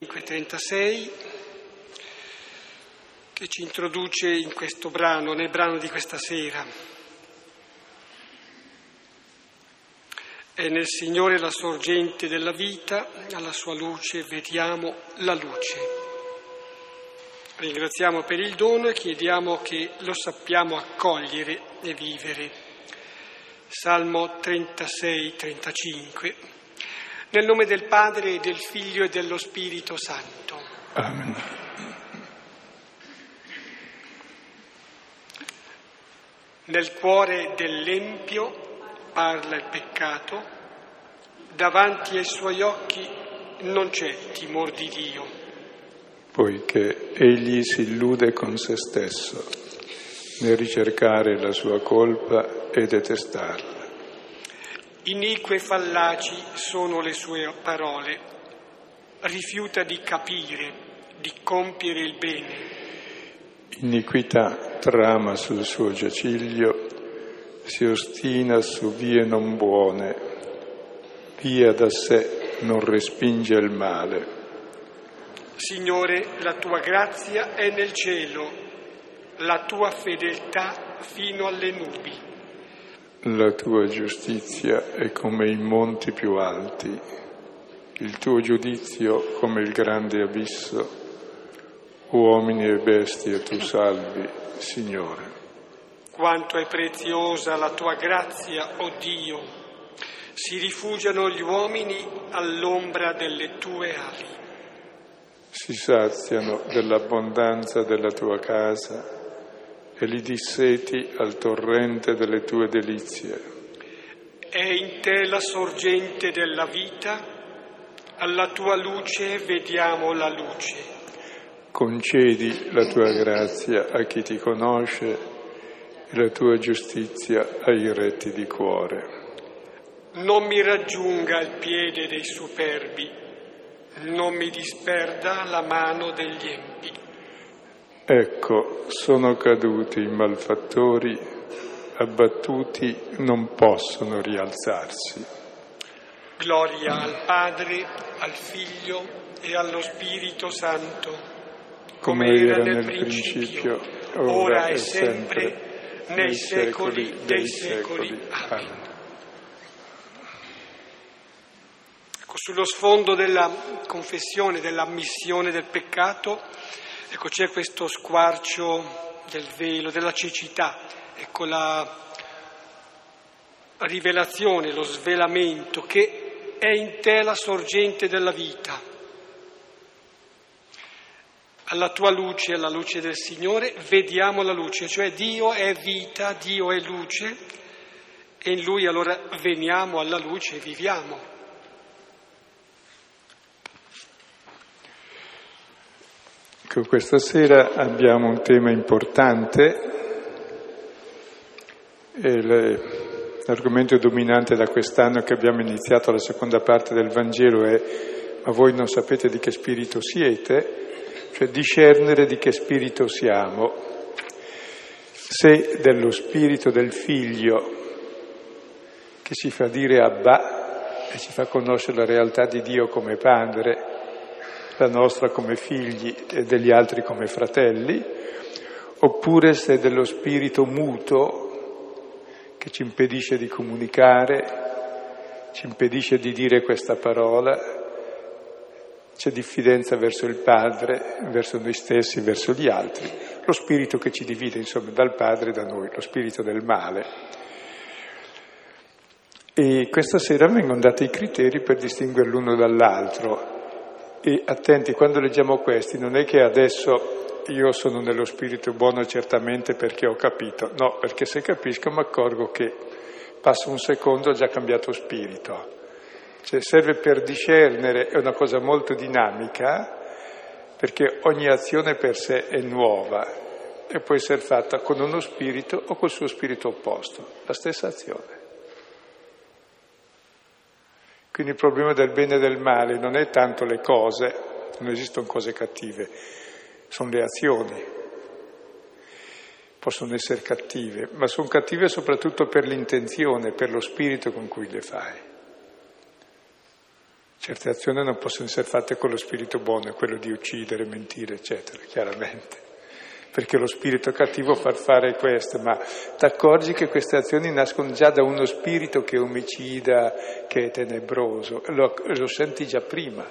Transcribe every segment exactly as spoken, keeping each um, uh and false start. cinque trentasei, che ci introduce in questo brano, nel brano di questa sera. È nel Signore la sorgente della vita, alla sua luce vediamo la luce. Ringraziamo per il dono e chiediamo che lo sappiamo accogliere e vivere. Salmo trentasei trentacinque. Nel nome del Padre, del Figlio e dello Spirito Santo. Amen. Nel cuore dell'empio parla il peccato, davanti ai suoi occhi non c'è il timor di Dio. Poiché egli si illude con se stesso nel ricercare la sua colpa e detestarla. Inique e fallaci sono le sue parole, rifiuta di capire, di compiere il bene. Iniquità trama sul suo giaciglio, si ostina su vie non buone, via da sé non respinge il male. Signore, la tua grazia è nel cielo, la tua fedeltà fino alle nubi. La tua giustizia è come i monti più alti, il tuo giudizio come il grande abisso. Uomini e bestie tu salvi, Signore. Quanto è preziosa la tua grazia, o Dio! Si rifugiano gli uomini all'ombra delle tue ali. Si saziano dell'abbondanza della tua casa e li disseti al torrente delle tue delizie. È in te la sorgente della vita, alla tua luce vediamo la luce. Concedi la tua grazia a chi ti conosce e la tua giustizia ai retti di cuore. Non mi raggiunga il piede dei superbi, non mi disperda la mano degli empi. Ecco, sono caduti i malfattori, abbattuti non possono rialzarsi. Gloria al Padre, al Figlio e allo Spirito Santo, come, come era nel principio, principio ora, ora e sempre, sempre nei secoli dei secoli. Dei secoli. Amen. Ecco, sullo sfondo della confessione, dell'ammissione del peccato, Ecco, c'è questo squarcio del velo, della cecità, ecco la rivelazione, lo svelamento che è in te la sorgente della vita. Alla tua luce, alla luce del Signore, vediamo la luce, cioè Dio è vita, Dio è luce e in Lui allora veniamo alla luce e viviamo. Questa sera abbiamo un tema importante, e l'argomento dominante da quest'anno che abbiamo iniziato la seconda parte del Vangelo è: ma voi non sapete di che spirito siete? Cioè discernere di che spirito siamo, se dello spirito del Figlio che ci fa dire Abba e ci fa conoscere la realtà di Dio come Padre, la nostra come figli e degli altri come fratelli, oppure se è dello spirito muto che ci impedisce di comunicare, ci impedisce di dire questa parola, c'è diffidenza verso il Padre, verso noi stessi, verso gli altri, lo spirito che ci divide insomma dal Padre e da noi, lo spirito del male. E questa sera vengono dati i criteri per distinguere l'uno dall'altro. E attenti, quando leggiamo questi, non è che adesso io sono nello spirito buono certamente perché ho capito, no, perché se capisco mi accorgo che passo un secondo ho già cambiato spirito. Cioè serve per discernere, è una cosa molto dinamica, perché ogni azione per sé è nuova e può essere fatta con uno spirito o col suo spirito opposto, la stessa azione. Quindi il problema del bene e del male non è tanto le cose, non esistono cose cattive, sono le azioni. Possono essere cattive, ma sono cattive soprattutto per l'intenzione, per lo spirito con cui le fai. Certe azioni non possono essere fatte con lo spirito buono, quello di uccidere, mentire, eccetera, chiaramente. Perché lo spirito cattivo fa fare questo, ma ti accorgi che queste azioni nascono già da uno spirito che è omicida, che è tenebroso, lo, lo senti già prima.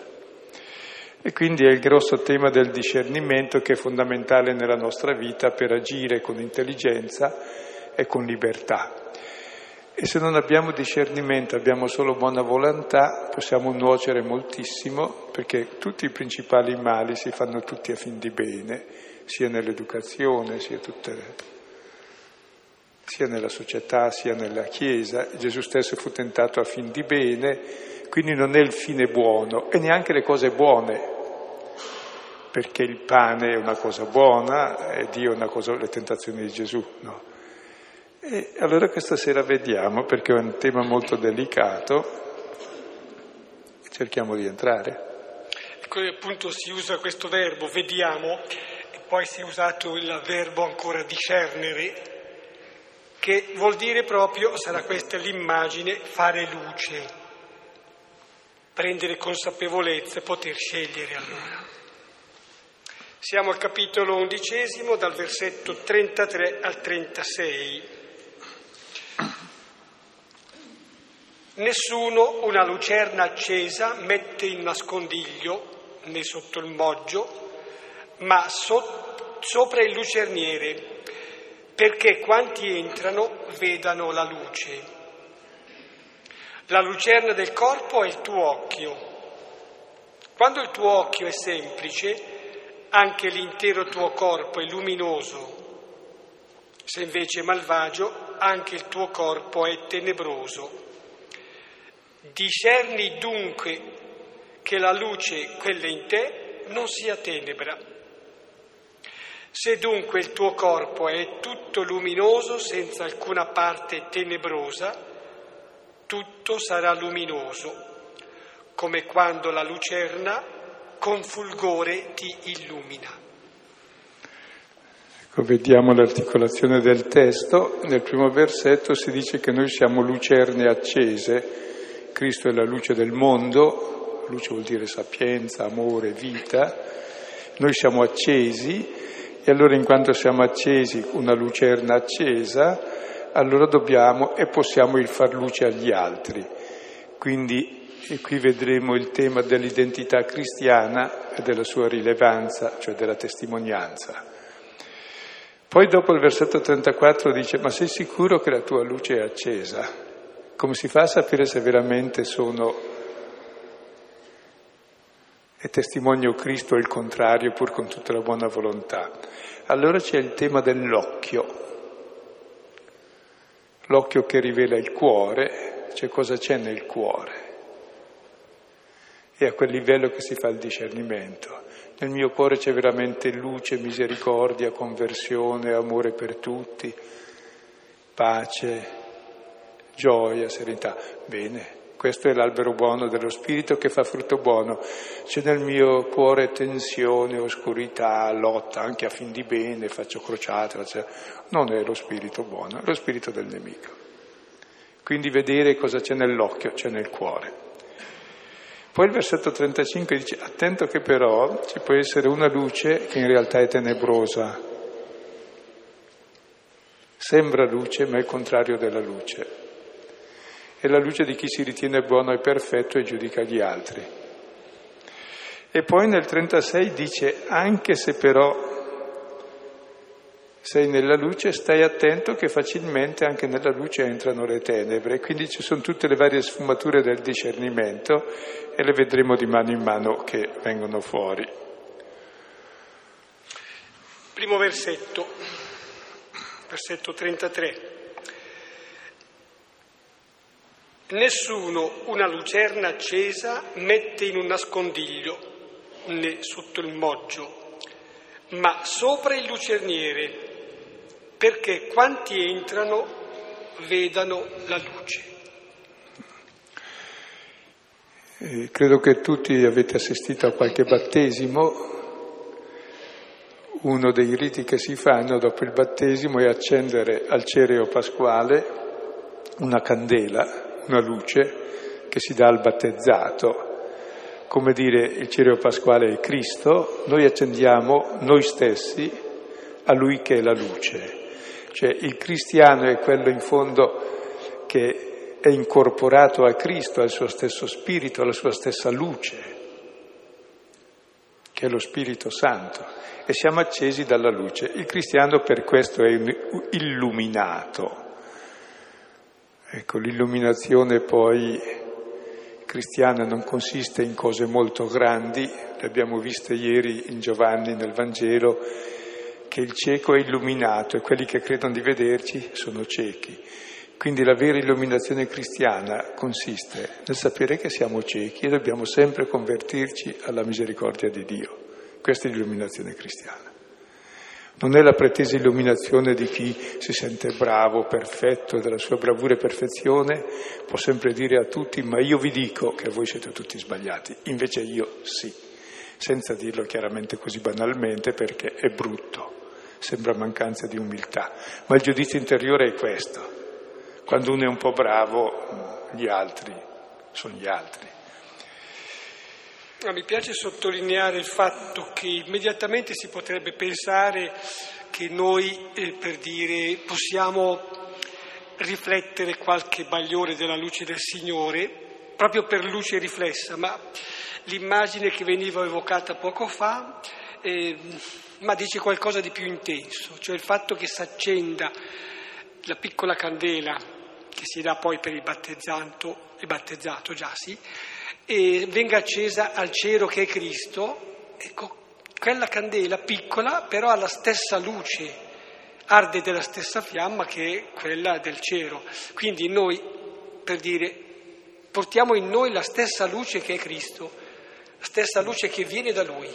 E quindi è il grosso tema del discernimento che è fondamentale nella nostra vita per agire con intelligenza e con libertà. E se non abbiamo discernimento, abbiamo solo buona volontà, possiamo nuocere moltissimo, perché tutti i principali mali si fanno tutti a fin di bene, sia nell'educazione, sia, tutte le... sia nella società, sia nella Chiesa. Gesù stesso fu tentato a fin di bene, quindi non è il fine buono, e neanche le cose buone, perché il pane è una cosa buona, e Dio è una cosa, le tentazioni di Gesù, no? E allora questa sera vediamo, perché è un tema molto delicato, e cerchiamo di entrare. Ecco, appunto si usa questo verbo, vediamo, e poi si è usato il verbo ancora discernere, che vuol dire proprio, sarà questa l'immagine, fare luce, prendere consapevolezza e poter scegliere allora. Siamo al capitolo undicesimo, dal versetto trentatré al trentasei. Nessuno una lucerna accesa mette in nascondiglio, né sotto il moggio, ma so- sopra il lucerniere, perché quanti entrano vedano la luce. La lucerna del corpo è il tuo occhio. Quando il tuo occhio è semplice, anche l'intero tuo corpo è luminoso. Se invece è malvagio, anche il tuo corpo è tenebroso. Discerni dunque che la luce, quella in te, non sia tenebra. Se dunque il tuo corpo è tutto luminoso, senza alcuna parte tenebrosa, tutto sarà luminoso, come quando la lucerna con fulgore ti illumina. Ecco, vediamo l'articolazione del testo. Nel primo versetto si dice che noi siamo lucerne accese. Cristo è la luce del mondo, luce vuol dire sapienza, amore, vita, noi siamo accesi e allora in quanto siamo accesi, una lucerna accesa, allora dobbiamo e possiamo il far luce agli altri. Quindi, e qui vedremo il tema dell'identità cristiana e della sua rilevanza, cioè della testimonianza. Poi dopo il versetto trentaquattro dice, ma sei sicuro che la tua luce è accesa? Come si fa a sapere se veramente sono e testimonio Cristo il contrario pur con tutta la buona volontà? Allora c'è il tema dell'occhio, l'occhio che rivela il cuore, cioè cosa c'è nel cuore. E a quel livello che si fa il discernimento. Nel mio cuore c'è veramente luce, misericordia, conversione, amore per tutti, pace, gioia, serenità. Bene, questo è l'albero buono dello spirito che fa frutto buono. C'è nel mio cuore tensione, oscurità, lotta, anche a fin di bene, faccio crociate, cioè non è lo spirito buono, è lo spirito del nemico. Quindi vedere cosa c'è nell'occhio, c'è nel cuore. Poi il versetto trentacinque dice, attento che però ci può essere una luce che in realtà è tenebrosa. Sembra luce, ma è il contrario della luce. È la luce di chi si ritiene buono e perfetto e giudica gli altri. E poi nel trentasei dice, anche se però sei nella luce, stai attento che facilmente anche nella luce entrano le tenebre. Quindi ci sono tutte le varie sfumature del discernimento e le vedremo di mano in mano che vengono fuori. Primo versetto, versetto trentatré. Nessuno una lucerna accesa mette in un nascondiglio, né sotto il moggio, ma sopra il lucerniere, perché quanti entrano vedano la luce. Eh, credo che tutti avete assistito a qualche battesimo. Uno dei riti che si fanno dopo il battesimo è accendere al cereo pasquale una candela, una luce che si dà al battezzato come dire, il Cireo Pasquale è Cristo, noi accendiamo noi stessi a Lui che è la luce. Cioè il cristiano è quello in fondo che è incorporato a Cristo, al suo stesso spirito, alla sua stessa luce, che è lo Spirito Santo, e siamo accesi dalla luce. Il cristiano per questo è illuminato. Ecco, l'illuminazione poi cristiana non consiste in cose molto grandi, le abbiamo viste ieri in Giovanni nel Vangelo, che il cieco è illuminato e quelli che credono di vederci sono ciechi. Quindi la vera illuminazione cristiana consiste nel sapere che siamo ciechi e dobbiamo sempre convertirci alla misericordia di Dio. Questa è l'illuminazione cristiana. Non è la pretesa illuminazione di chi si sente bravo, perfetto, e della sua bravura e perfezione può sempre dire a tutti: ma io vi dico che voi siete tutti sbagliati, invece io sì, senza dirlo chiaramente così banalmente, perché è brutto, sembra mancanza di umiltà. Ma il giudizio interiore è questo: quando uno è un po' bravo, gli altri sono gli altri. Mi piace sottolineare il fatto che immediatamente si potrebbe pensare che noi, eh, per dire, possiamo riflettere qualche bagliore della luce del Signore, proprio per luce riflessa, ma l'immagine che veniva evocata poco fa, eh, ma dice qualcosa di più intenso, cioè il fatto che si accenda la piccola candela che si dà poi per il battezzato, il battezzato già sì, e venga accesa al cero che è Cristo. Ecco, quella candela piccola però ha la stessa luce, arde della stessa fiamma che è quella del cero. Quindi noi, per dire, portiamo in noi la stessa luce che è Cristo, la stessa luce che viene da Lui.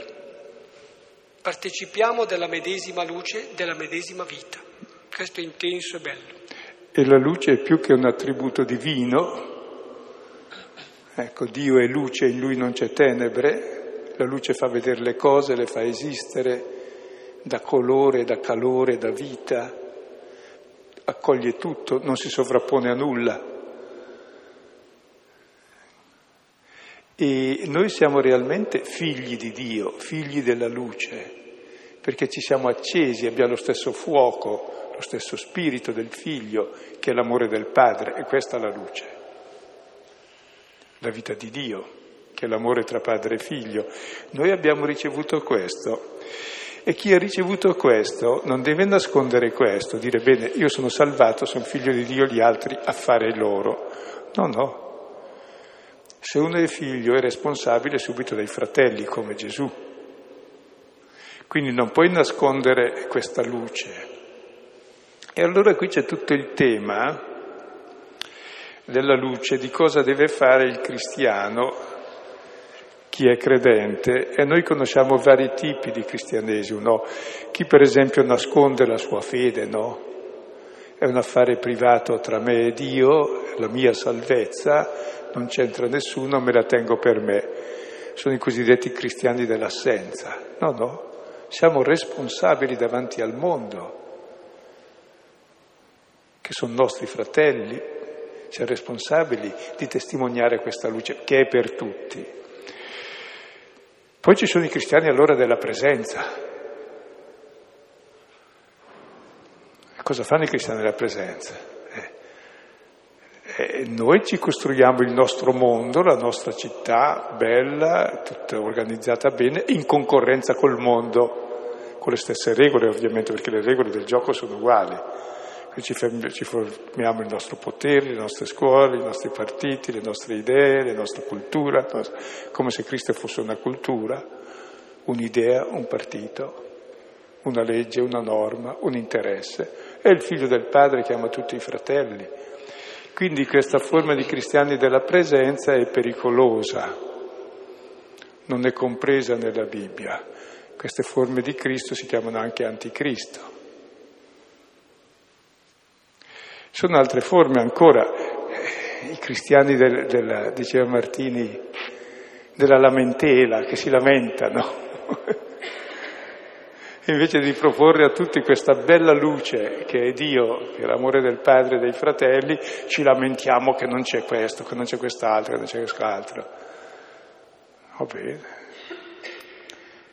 Partecipiamo della medesima luce, della medesima vita. Questo è intenso e bello. E la luce è più che un attributo divino. Ecco, Dio è luce, in Lui non c'è tenebre, la luce fa vedere le cose, le fa esistere, dà colore, dà calore, dà vita, accoglie tutto, non si sovrappone a nulla. E noi siamo realmente figli di Dio, figli della luce, perché ci siamo accesi, abbiamo lo stesso fuoco, lo stesso spirito del Figlio, che è l'amore del Padre, e questa è la luce. La vita di Dio, che è l'amore tra padre e figlio. Noi abbiamo ricevuto questo, e chi ha ricevuto questo non deve nascondere questo, dire: bene, io sono salvato, sono figlio di Dio, gli altri affari loro. No, no. Se uno è figlio è responsabile subito dai fratelli, come Gesù. Quindi non puoi nascondere questa luce. E allora qui c'è tutto il tema della luce, di cosa deve fare il cristiano, chi è credente, e noi conosciamo vari tipi di cristianesimo, no? Chi per esempio nasconde la sua fede, no? È un affare privato tra me e Dio, la mia salvezza, non c'entra nessuno, me la tengo per me. Sono i cosiddetti cristiani dell'assenza. No, no, siamo responsabili davanti al mondo, che sono nostri fratelli. Siamo responsabili di testimoniare questa luce che è per tutti. Poi ci sono i cristiani all'ora della presenza. E cosa fanno i cristiani della presenza? Eh. Eh, noi ci costruiamo il nostro mondo, la nostra città bella, tutta organizzata bene, in concorrenza col mondo, con le stesse regole ovviamente, perché le regole del gioco sono uguali. Ci formiamo il nostro potere, le nostre scuole, i nostri partiti, le nostre idee, la nostra cultura, come se Cristo fosse una cultura, un'idea, un partito, una legge, una norma, un interesse. È il figlio del Padre che ama tutti i fratelli. Quindi questa forma di cristiani della presenza è pericolosa, non è compresa nella Bibbia. Queste forme di Cristo si chiamano anche anticristo. Sono altre forme ancora, i cristiani del, della, diceva Martini, della lamentela, che si lamentano, invece di proporre a tutti questa bella luce che è Dio, che è l'amore del Padre e dei fratelli, ci lamentiamo che non c'è questo, che non c'è quest'altro, che non c'è quest'altro. Va bene.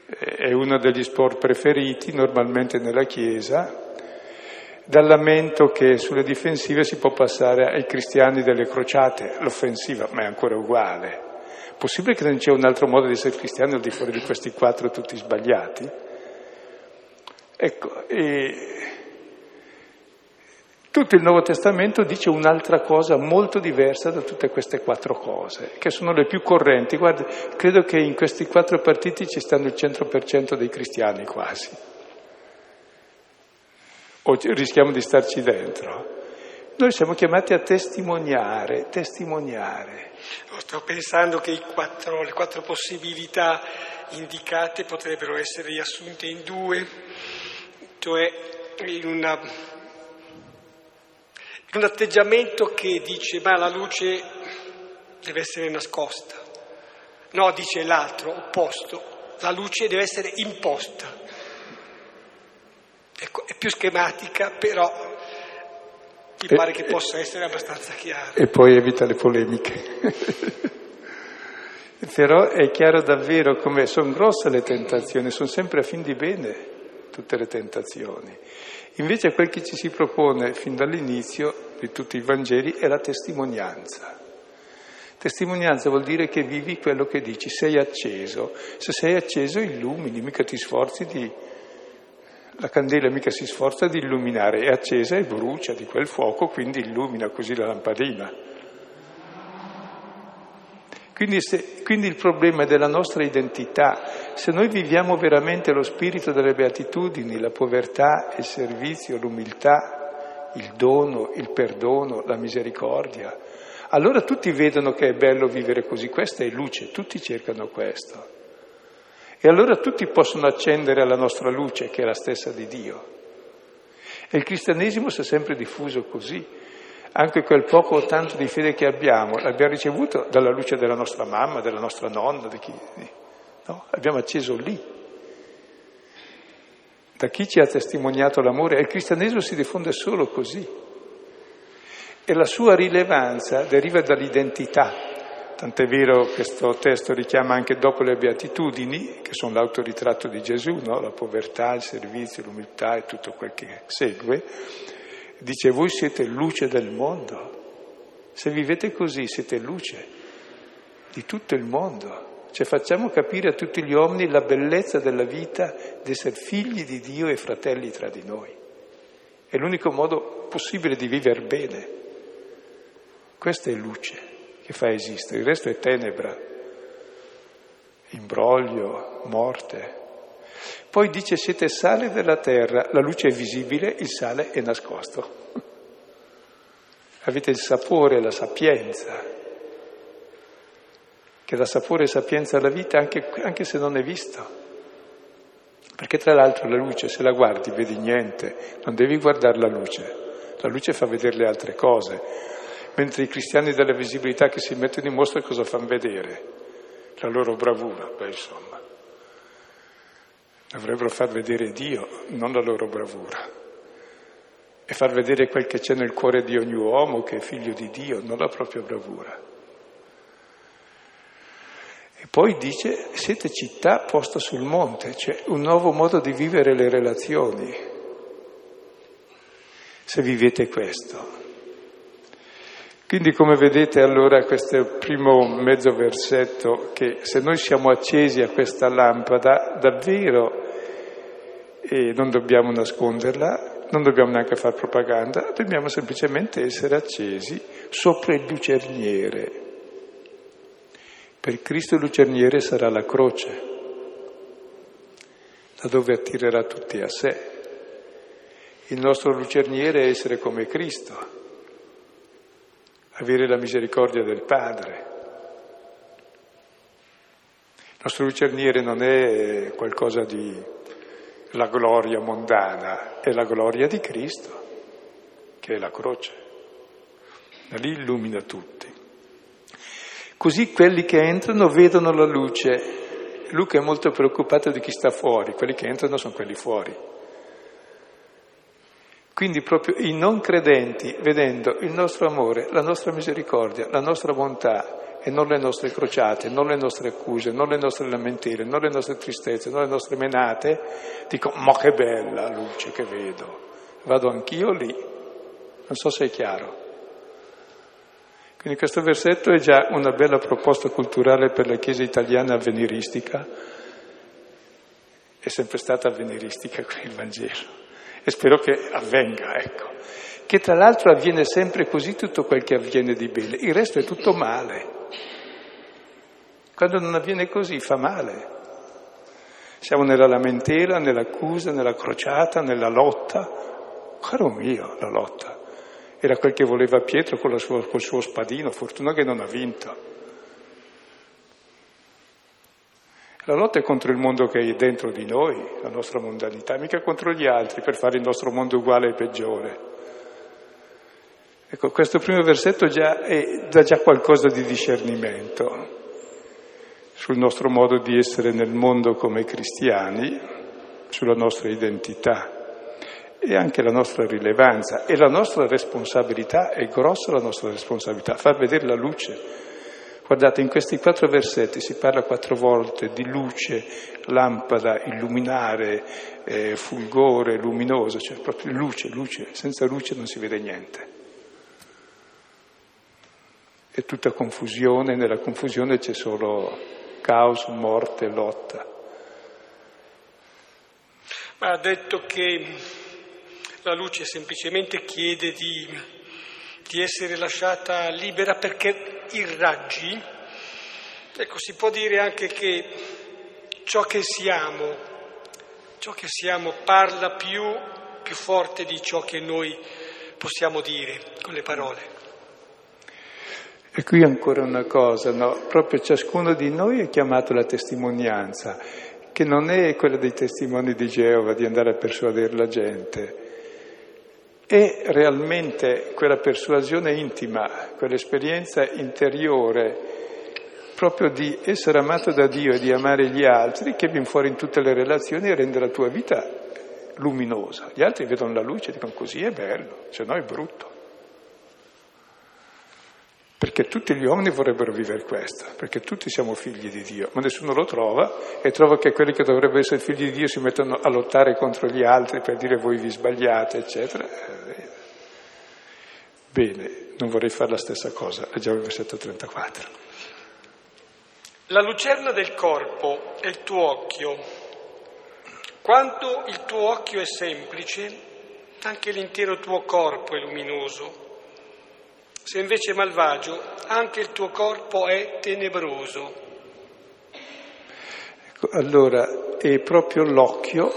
È uno degli sport preferiti normalmente nella Chiesa. Dal lamento che sulle difensive si può passare ai cristiani delle crociate, l'offensiva, ma è ancora uguale. Possibile che non c'è un altro modo di essere cristiani al di fuori di questi quattro tutti sbagliati? Ecco, e... tutto il Nuovo Testamento dice un'altra cosa molto diversa da tutte queste quattro cose, che sono le più correnti. Guarda, credo che in questi quattro partiti ci stanno il cento per cento dei cristiani quasi. O rischiamo di starci dentro. Noi siamo chiamati a testimoniare, testimoniare. Sto pensando che i quattro, le quattro possibilità indicate potrebbero essere riassunte in due, cioè in, una, in un atteggiamento che dice ma la luce deve essere nascosta, no, dice l'altro, opposto, la luce deve essere imposta. Ecco, è più schematica, però mi e, pare che possa essere abbastanza chiara. E poi evita le polemiche. Però è chiaro davvero come sono grosse le tentazioni, sono sempre a fin di bene tutte le tentazioni. Invece quel che ci si propone fin dall'inizio di tutti i Vangeli è la testimonianza. Testimonianza vuol dire che vivi quello che dici, sei acceso. Se sei acceso illumini, mica ti sforzi di... La candela mica si sforza di illuminare, è accesa e brucia di quel fuoco, quindi illumina così la lampadina. Quindi, se, quindi il problema è della nostra identità. Se noi viviamo veramente lo spirito delle beatitudini, la povertà, il servizio, l'umiltà, il dono, il perdono, la misericordia, allora tutti vedono che è bello vivere così, questa è luce, tutti cercano questo. E allora tutti possono accendere alla nostra luce, che è la stessa di Dio. E il cristianesimo si è sempre diffuso così. Anche quel poco o tanto di fede che abbiamo, l'abbiamo ricevuto dalla luce della nostra mamma, della nostra nonna, di chi, no? Abbiamo acceso lì. Da chi ci ha testimoniato l'amore. E il cristianesimo si diffonde solo così. E la sua rilevanza deriva dall'identità. Tant'è vero che questo testo richiama anche dopo le beatitudini, che sono l'autoritratto di Gesù, no? La povertà, il servizio, l'umiltà e tutto quel che segue. Dice, voi siete luce del mondo. Se vivete così siete luce di tutto il mondo. Cioè facciamo capire a tutti gli uomini la bellezza della vita, di essere figli di Dio e fratelli tra di noi. È l'unico modo possibile di vivere bene. Questa è luce che fa esistere, il resto è tenebra, imbroglio, morte. Poi dice siete sale della terra, la luce è visibile, il sale è nascosto. Avete il sapore, la sapienza, che dà sapore e sapienza alla vita anche, anche se non è vista. Perché tra l'altro la luce, se la guardi vedi niente, non devi guardare la luce, la luce fa vedere le altre cose. Mentre i cristiani della visibilità che si mettono in mostra cosa fanno vedere? La loro bravura, beh insomma. Dovrebbero far vedere Dio, non la loro bravura. E far vedere quel che c'è nel cuore di ogni uomo che è figlio di Dio, non la propria bravura. E poi dice, siete città posta sul monte, cioè un nuovo modo di vivere le relazioni. Se vivete questo... Quindi come vedete allora questo è il primo mezzo versetto che se noi siamo accesi a questa lampada davvero eh, non dobbiamo nasconderla, non dobbiamo neanche far propaganda, dobbiamo semplicemente essere accesi sopra il lucerniere. Per Cristo il lucerniere sarà la croce, da dove attirerà tutti a sé. Il nostro lucerniere è essere come Cristo. Avere la misericordia del Padre. Il nostro lucerniere non è qualcosa di la gloria mondana, è la gloria di Cristo, che è la croce. Da lì illumina tutti. Così quelli che entrano vedono la luce. Luca è molto preoccupato di chi sta fuori, quelli che entrano sono quelli fuori. Quindi proprio i non credenti, vedendo il nostro amore, la nostra misericordia, la nostra bontà e e non le nostre crociate, non le nostre accuse, non le nostre lamentele, non le nostre tristezze, non le nostre menate, dico, ma che bella luce che vedo, vado anch'io lì, non so se è chiaro. Quindi questo versetto è già una bella proposta culturale per la Chiesa italiana avveniristica, è sempre stata avveniristica qui il Vangelo, e spero che avvenga, ecco. Che tra l'altro avviene sempre così tutto quel che avviene di bene, il resto è tutto male. Quando non avviene così fa male. Siamo nella lamentela, nell'accusa, nella crociata, nella lotta. Caro mio, la lotta. Era quel che voleva Pietro con la sua, col suo spadino, fortuna che non ha vinto. La lotta è contro il mondo che è dentro di noi, la nostra mondanità, mica contro gli altri per fare il nostro mondo uguale e peggiore. Ecco, questo primo versetto già è, dà già qualcosa di discernimento sul nostro modo di essere nel mondo come cristiani, sulla nostra identità. E anche la nostra rilevanza e la nostra responsabilità, è grossa la nostra responsabilità, far vedere la luce. Guardate, in questi quattro versetti si parla quattro volte di luce, lampada, illuminare, eh, fulgore, luminoso, cioè proprio luce, luce, senza luce non si vede niente. È tutta confusione, nella confusione c'è solo caos, morte, lotta. Ma ha detto che la luce semplicemente chiede di, di essere lasciata libera perché irraggi. Ecco, si può dire anche che ciò che siamo, ciò che siamo parla più, più forte di ciò che noi possiamo dire con le parole. E qui ancora una cosa, no? Proprio ciascuno di noi è chiamato alla testimonianza, che non è quella dei testimoni di Geova, di andare a persuadere la gente. È realmente quella persuasione intima, quell'esperienza interiore proprio di essere amato da Dio e di amare gli altri che viene fuori in tutte le relazioni e rende la tua vita luminosa. Gli altri vedono la luce e dicono così è bello, se no è brutto. Perché tutti gli uomini vorrebbero vivere questo, perché tutti siamo figli di Dio, ma nessuno lo trova e trova che quelli che dovrebbero essere figli di Dio si mettono a lottare contro gli altri per dire voi vi sbagliate, eccetera. Bene, non vorrei fare la stessa cosa, leggiamo il versetto trentaquattro. La lucerna del corpo è il tuo occhio. Quando il tuo occhio è semplice, anche l'intero tuo corpo è luminoso. Se invece malvagio, anche il tuo corpo è tenebroso. Ecco, allora, è proprio l'occhio,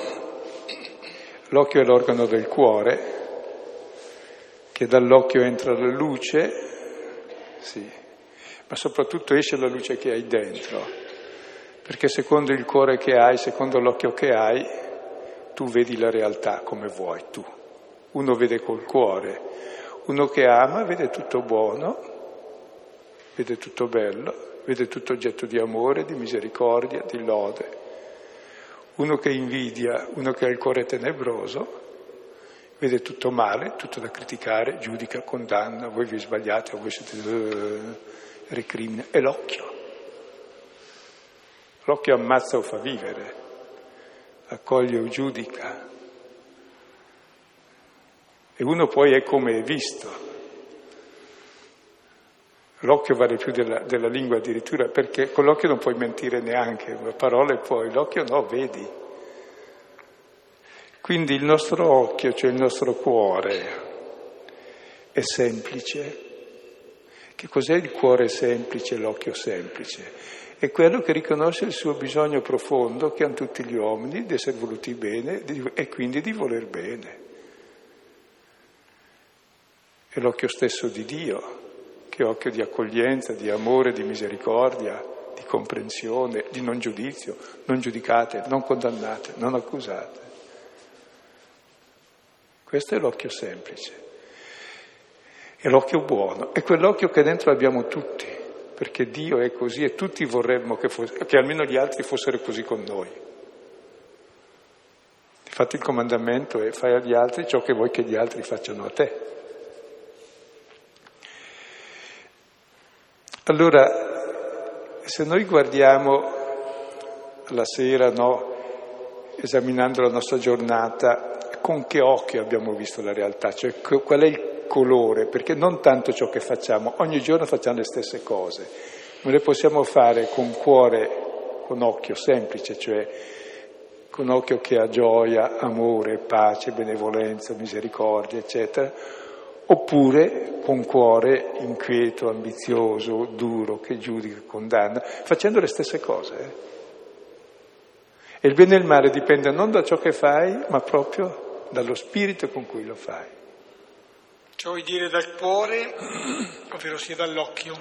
l'occhio è l'organo del cuore, che dall'occhio entra la luce, sì, ma soprattutto esce la luce che hai dentro, perché secondo il cuore che hai, secondo l'occhio che hai, tu vedi la realtà come vuoi tu. Uno vede col cuore. Uno che ama vede tutto buono, vede tutto bello, vede tutto oggetto di amore, di misericordia, di lode. Uno che invidia, uno che ha il cuore tenebroso, vede tutto male, tutto da criticare, giudica, condanna, voi vi sbagliate, voi siete uh, recrimina. È l'occhio. L'occhio ammazza o fa vivere, accoglie o giudica. E uno poi è come è visto. L'occhio vale più della, della lingua addirittura, perché con l'occhio non puoi mentire neanche, ma parole puoi, l'occhio no, vedi. Quindi il nostro occhio, cioè il nostro cuore, è semplice. Che cos'è il cuore semplice, l'occhio semplice? È quello che riconosce il suo bisogno profondo che hanno tutti gli uomini di essere voluti bene e quindi di voler bene. È l'occhio stesso di Dio, che è occhio di accoglienza, di amore, di misericordia, di comprensione, di non giudizio, non giudicate, non condannate, non accusate. Questo è l'occhio semplice, è l'occhio buono, è quell'occhio che dentro abbiamo tutti, perché Dio è così e tutti vorremmo che, fosse, che almeno gli altri fossero così con noi. Infatti il comandamento è fai agli altri ciò che vuoi che gli altri facciano a te. Allora, Se noi guardiamo la sera, no, esaminando la nostra giornata, con che occhio abbiamo visto la realtà, cioè qual è il colore, perché non tanto ciò che facciamo, ogni giorno facciamo le stesse cose, ma le possiamo fare con cuore, con occhio semplice, cioè con occhio che ha gioia, amore, pace, benevolenza, misericordia, eccetera, oppure con cuore inquieto, ambizioso, duro, che giudica, condanna, facendo le stesse cose. Eh? E il bene e il male dipende non da ciò che fai, ma proprio dallo spirito con cui lo fai. Ciò vuol dire dal cuore, ovvero sia dall'occhio.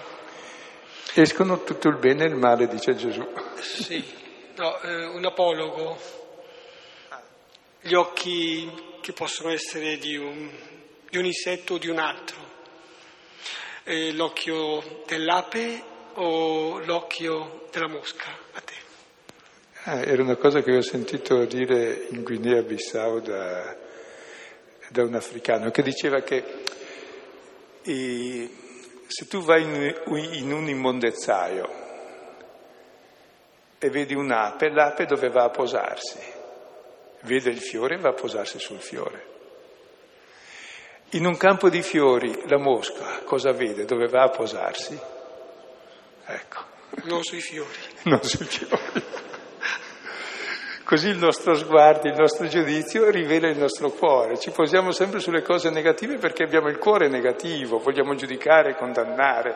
Escono tutto il bene e il male, dice Gesù. Sì. No, eh, un apologo, gli occhi che possono essere di un, di un insetto o di un altro, eh, l'occhio dell'ape o l'occhio della mosca, a te. Ah, era una cosa che ho sentito dire in Guinea Bissau da, da un africano, che diceva che eh, se tu vai in, in un immondezzaio e vedi un'ape, l'ape dove va a posarsi? Vede il fiore e va a posarsi sul fiore. In un campo di fiori, la mosca cosa vede? Dove va a posarsi? Ecco. Non sui fiori. Non sui fiori. Così il nostro sguardo, il nostro giudizio rivela il nostro cuore. Ci posiamo sempre sulle cose negative perché abbiamo il cuore negativo, vogliamo giudicare, condannare,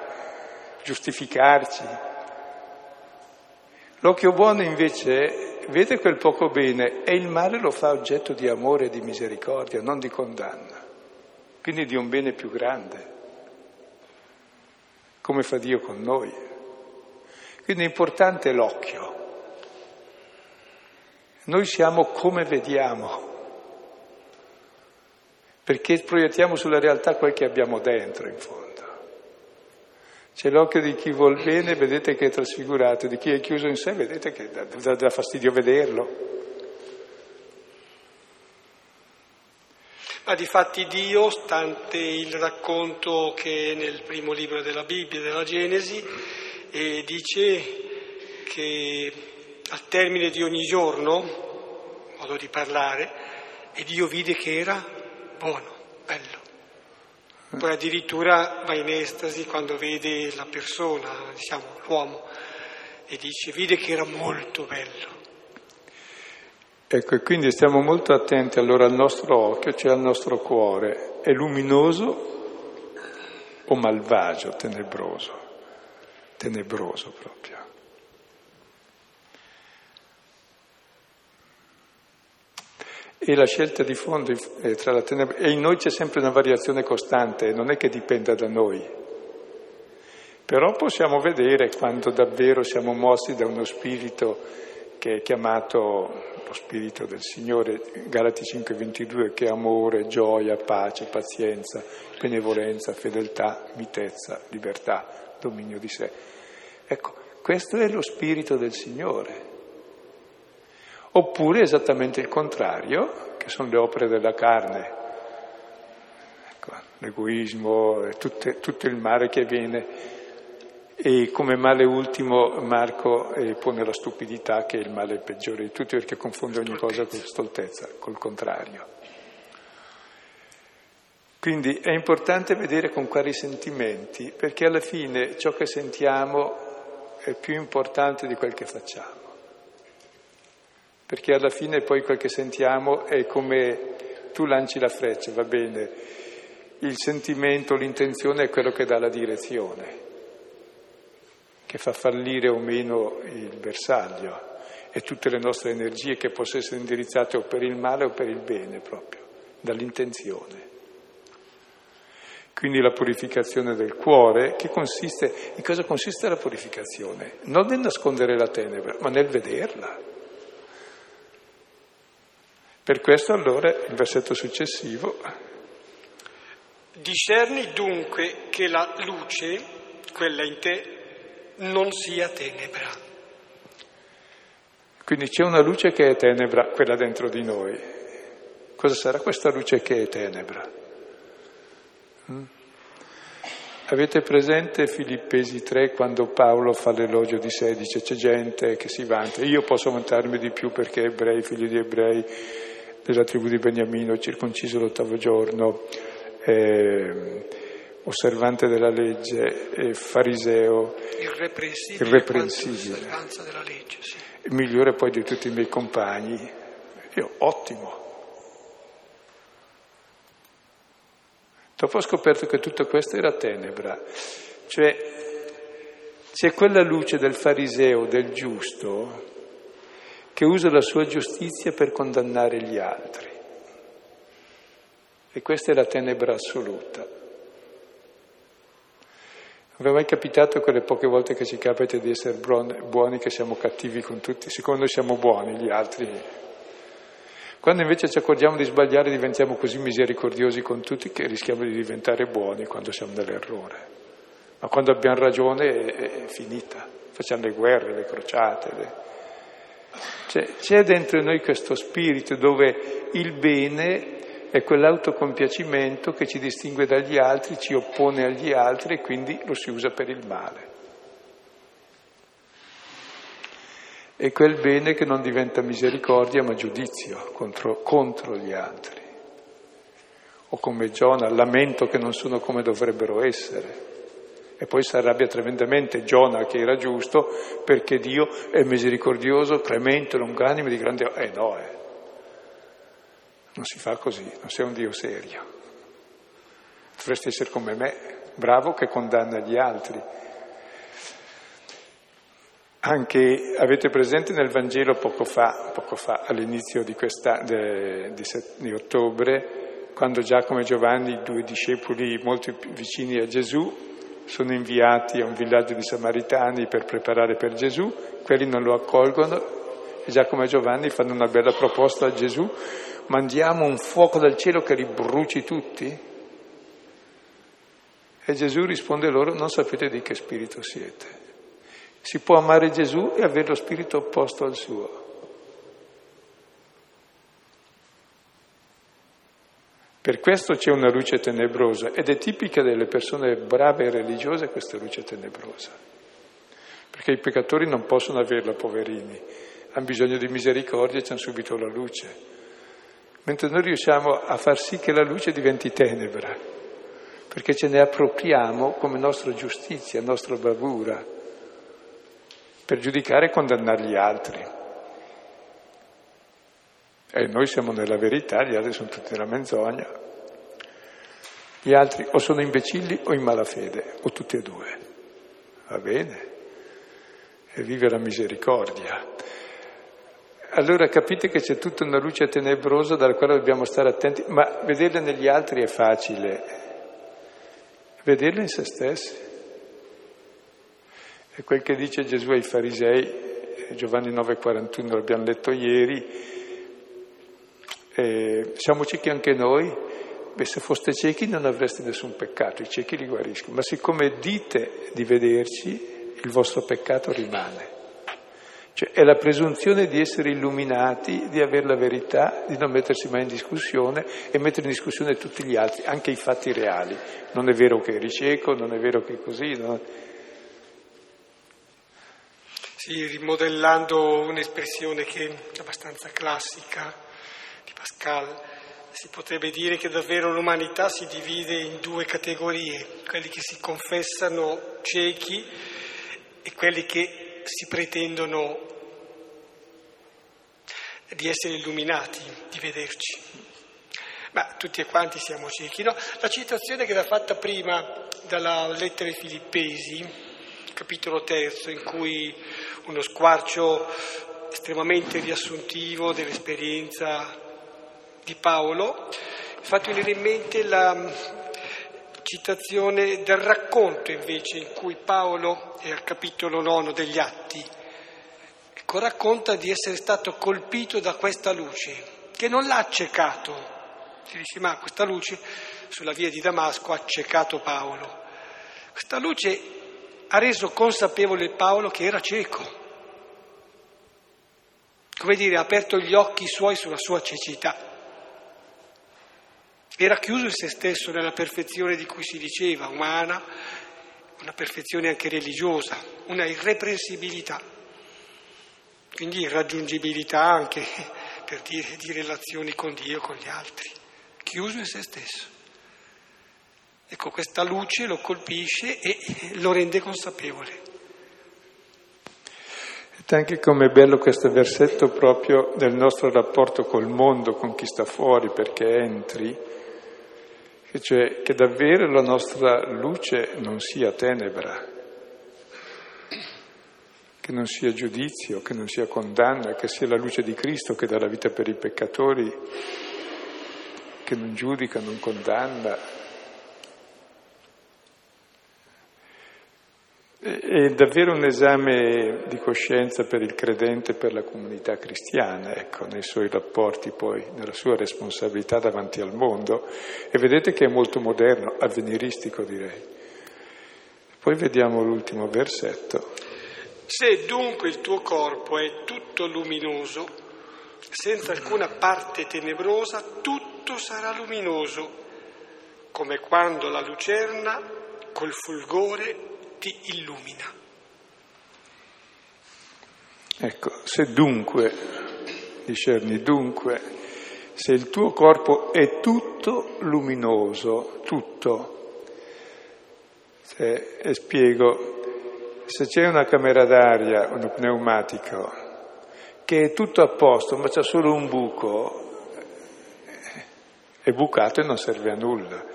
giustificarci. L'occhio buono invece vede quel poco bene e il male lo fa oggetto di amore e di misericordia, non di condanna, quindi di un bene più grande, come fa Dio con noi. Quindi è importante l'occhio. Noi siamo come vediamo, perché proiettiamo sulla realtà quel che abbiamo dentro in fondo. C'è l'occhio di chi vuol bene, vedete che è trasfigurato, di chi è chiuso in sé, vedete che dà, dà, dà fastidio vederlo. Ma difatti Dio, stante il racconto che è nel primo libro della Bibbia, della Genesi, eh, dice che al termine di ogni giorno, modo di parlare, e Dio vide che era buono, bello. Poi addirittura va in estasi quando vede la persona, diciamo l'uomo, e dice, vide che era molto bello. Ecco, e quindi stiamo molto attenti allora al nostro occhio, cioè al nostro cuore. È luminoso o malvagio, tenebroso? Tenebroso proprio. E la scelta di fondo è tra la tenebra, e in noi c'è sempre una variazione costante, non è che dipenda da noi. Però possiamo vedere quando davvero siamo mossi da uno spirito che è chiamato lo spirito del Signore, Galati cinque ventidue, che è amore, gioia, pace, pazienza, benevolenza, fedeltà, mitezza, libertà, dominio di sé. Ecco, questo è lo spirito del Signore. Oppure esattamente il contrario, che sono le opere della carne, ecco, l'egoismo, tutte, tutto il male che viene. E come male ultimo Marco eh, pone la stupidità, che è il male peggiore di tutti, perché confonde ogni cosa con stoltezza, col contrario. Quindi è importante vedere con quali sentimenti, perché alla fine ciò che sentiamo è più importante di quel che facciamo. Perché alla fine poi quel che sentiamo è come tu lanci la freccia, va bene, il sentimento, l'intenzione è quello che dà la direzione, che fa fallire o meno il bersaglio, e tutte le nostre energie che possono essere indirizzate o per il male o per il bene proprio, dall'intenzione. Quindi la purificazione del cuore, che consiste, in cosa consiste la purificazione? Non nel nascondere la tenebra, ma nel vederla. Per questo allora il versetto successivo. Discerni dunque che la luce, quella in te, non sia tenebra. Quindi c'è una luce che è tenebra, quella dentro di noi. Cosa sarà questa luce che è tenebra? Avete presente Filippesi tre, quando Paolo fa l'elogio di sé, dice c'è gente che si vanta, io posso vantarmi di più perché ebrei, figli di ebrei, della tribù di Beniamino, circonciso l'ottavo giorno, eh, osservante della legge, eh, fariseo, irreprensibile, irreprensibile. Quanto della legge, sì. Il migliore poi di tutti i miei compagni, io ottimo. Dopo ho scoperto che tutto questo era tenebra, cioè c'è quella luce del fariseo, del giusto, che usa la sua giustizia per condannare gli altri. E questa è la tenebra assoluta. Non vi è mai capitato quelle poche volte che ci capita di essere buoni che siamo cattivi con tutti? Secondo noi siamo buoni, gli altri... Quando invece ci accorgiamo di sbagliare diventiamo così misericordiosi con tutti che rischiamo di diventare buoni quando siamo nell'errore. Ma quando abbiamo ragione è, è finita, facciamo le guerre, le crociate. Le... Cioè, c'è dentro noi questo spirito dove il bene è quell'autocompiacimento che ci distingue dagli altri, ci oppone agli altri e quindi lo si usa per il male. E quel bene che non diventa misericordia ma giudizio contro, contro gli altri. O come Giona, lamento che non sono come dovrebbero essere. E poi si arrabbia tremendamente Giona, che era giusto, perché Dio è misericordioso, clemente, lunganime, di grande... Eh no, eh. Non si fa così, non sei un Dio serio. Dovresti essere come me, bravo che condanna gli altri. Anche, avete presente nel Vangelo poco fa, poco fa all'inizio di, questa, de, di, set, di ottobre, quando Giacomo e Giovanni, due discepoli molto vicini a Gesù, sono inviati a un villaggio di Samaritani per preparare per Gesù, quelli non lo accolgono e Giacomo e Giovanni fanno una bella proposta a Gesù, mandiamo un fuoco dal cielo che li bruci tutti? E Gesù risponde loro, non sapete di che spirito siete. Si può amare Gesù e avere lo spirito opposto al suo. Per questo c'è una luce tenebrosa ed è tipica delle persone brave e religiose questa luce tenebrosa. Perché i peccatori non possono averla, poverini, hanno bisogno di misericordia e c'hanno subito la luce. Mentre noi riusciamo a far sì che la luce diventi tenebra, perché ce ne appropriamo come nostra giustizia, nostra bravura, per giudicare e condannare gli altri. E noi siamo nella verità, gli altri sono tutti nella menzogna. Gli altri o sono imbecilli o in malafede, o tutti e due. Va bene? E vive la misericordia. Allora capite che c'è tutta una luce tenebrosa dalla quale dobbiamo stare attenti, ma vederla negli altri è facile. Vederla in se stessi. E quel che dice Gesù ai farisei, Giovanni nove quarantuno, l'abbiamo letto ieri, eh, siamo ciechi anche noi? Beh, se foste ciechi non avreste nessun peccato, i ciechi li guariscono, ma siccome dite di vederci, il vostro peccato rimane. Cioè è la presunzione di essere illuminati, di avere la verità, di non mettersi mai in discussione e mettere in discussione tutti gli altri, anche i fatti reali. Non è vero che eri cieco, non è vero che così, non è... Sì, rimodellando un'espressione che è abbastanza classica di Pascal, si potrebbe dire che davvero l'umanità si divide in due categorie, quelli che si confessano ciechi e quelli che si pretendono di essere illuminati, di vederci. Ma tutti e quanti siamo ciechi, no? La citazione che era fatta prima dalla lettera ai Filippesi, capitolo terzo, in cui uno squarcio estremamente riassuntivo dell'esperienza di Paolo, infatti viene in mente la citazione del racconto invece in cui Paolo, è al capitolo nono degli Atti, ecco, racconta di essere stato colpito da questa luce che non l'ha accecato, si dice ma questa luce sulla via di Damasco ha accecato Paolo, questa luce ha reso consapevole Paolo che era cieco, come dire, ha aperto gli occhi suoi sulla sua cecità. Era chiuso in se stesso nella perfezione di cui si diceva, umana, una perfezione anche religiosa, una irreprensibilità, quindi irraggiungibilità anche, per dire, di relazioni con Dio e con gli altri, chiuso in se stesso. Ecco, questa luce lo colpisce e lo rende consapevole. E anche com'è bello questo versetto proprio del nostro rapporto col mondo, con chi sta fuori, perché entri, che cioè che davvero la nostra luce non sia tenebra, che non sia giudizio, che non sia condanna, che sia la luce di Cristo che dà la vita per i peccatori, che non giudica, non condanna. È davvero un esame di coscienza per il credente, per la comunità cristiana, ecco, nei suoi rapporti poi, nella sua responsabilità davanti al mondo. E vedete che è molto moderno, avveniristico direi. Poi vediamo l'ultimo versetto. Se dunque il tuo corpo è tutto luminoso, senza alcuna parte tenebrosa, tutto sarà luminoso, come quando la lucerna col fulgore ti illumina. Ecco, se dunque, discerni dunque, se il tuo corpo è tutto luminoso, tutto, se, e spiego, se c'è una camera d'aria, uno pneumatico, che è tutto a posto, ma c'è solo un buco, è bucato e non serve a nulla.